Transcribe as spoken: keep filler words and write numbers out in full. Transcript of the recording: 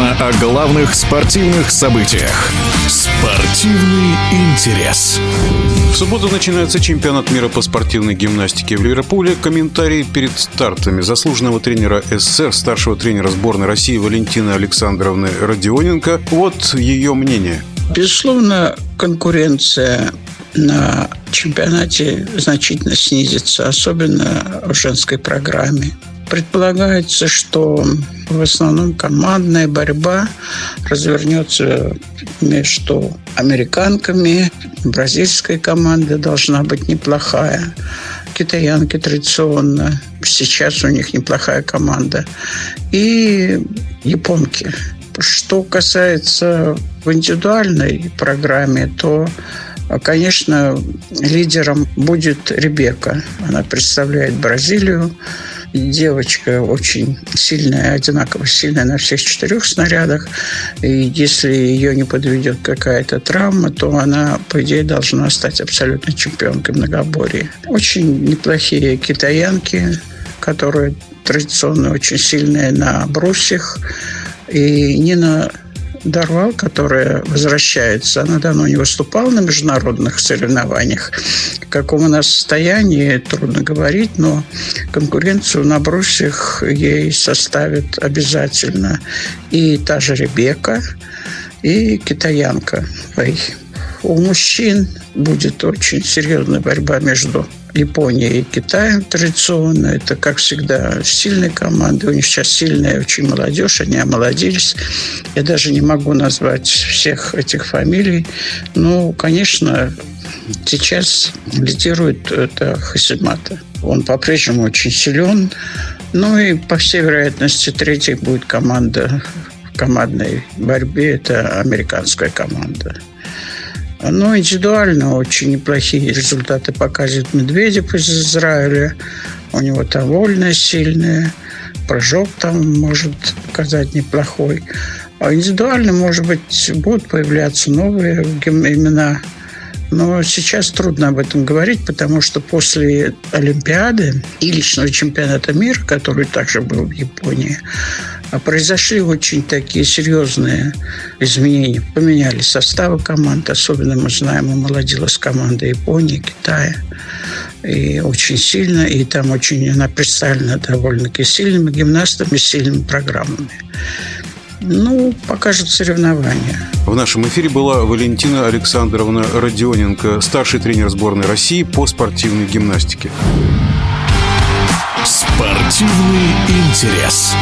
Программа о главных спортивных событиях. Спортивный интерес. В субботу начинается чемпионат мира по спортивной гимнастике в Ливерпуле. Комментарии перед стартами заслуженного тренера СССР, старшего тренера сборной России Валентины Александровны Родионенко. Вот ее мнение. Безусловно, конкуренция на чемпионате значительно снизится, особенно в женской программе. Предполагается, что в основном командная борьба развернется между американками. Бразильская команда должна быть неплохая. Китаянки традиционно. Сейчас у них неплохая команда. И японки. Что касается в индивидуальной программе, то, конечно, лидером будет Ребекка. Она представляет Бразилию. Девочка очень сильная, одинаково сильная на всех четырех снарядах. И если ее не подведет какая-то травма, то она, по идее, должна стать абсолютно чемпионкой многоборья. Очень неплохие китаянки, которые традиционно очень сильные на брусьях. И не на Дарвал, которая возвращается, она давно не выступала на международных соревнованиях. В каком она состоянии, трудно говорить, но конкуренцию на брусьях ей составит обязательно и та же Ребекка, и китаянка. У мужчин будет очень серьезная борьба между Японией и Китаем традиционно. Это, как всегда, сильные команды. У них сейчас сильная очень молодежь, они омолодились. Я даже не могу назвать всех этих фамилий. Ну, конечно, сейчас лидирует это Хасимата. Он по-прежнему очень силен. Ну и, по всей вероятности, третьей будет команда в командной борьбе. Это американская команда. Но индивидуально очень неплохие результаты показывает Медведев из Израиля. У него там вольная сильная, прыжок там может показать неплохой. А индивидуально, может быть, будут появляться новые имена. Но сейчас трудно об этом говорить, потому что после Олимпиады и личного чемпионата мира, который также был в Японии, произошли очень такие серьезные изменения. Поменяли составы команд. Особенно, мы знаем, омолодилась команда Японии, Китая. И очень сильно. И там очень она представлена довольно-таки сильными гимнастами, сильными программами. Ну, покажут соревнования. В нашем эфире была Валентина Александровна Родионенко, старший тренер сборной России по спортивной гимнастике. Спортивный интерес.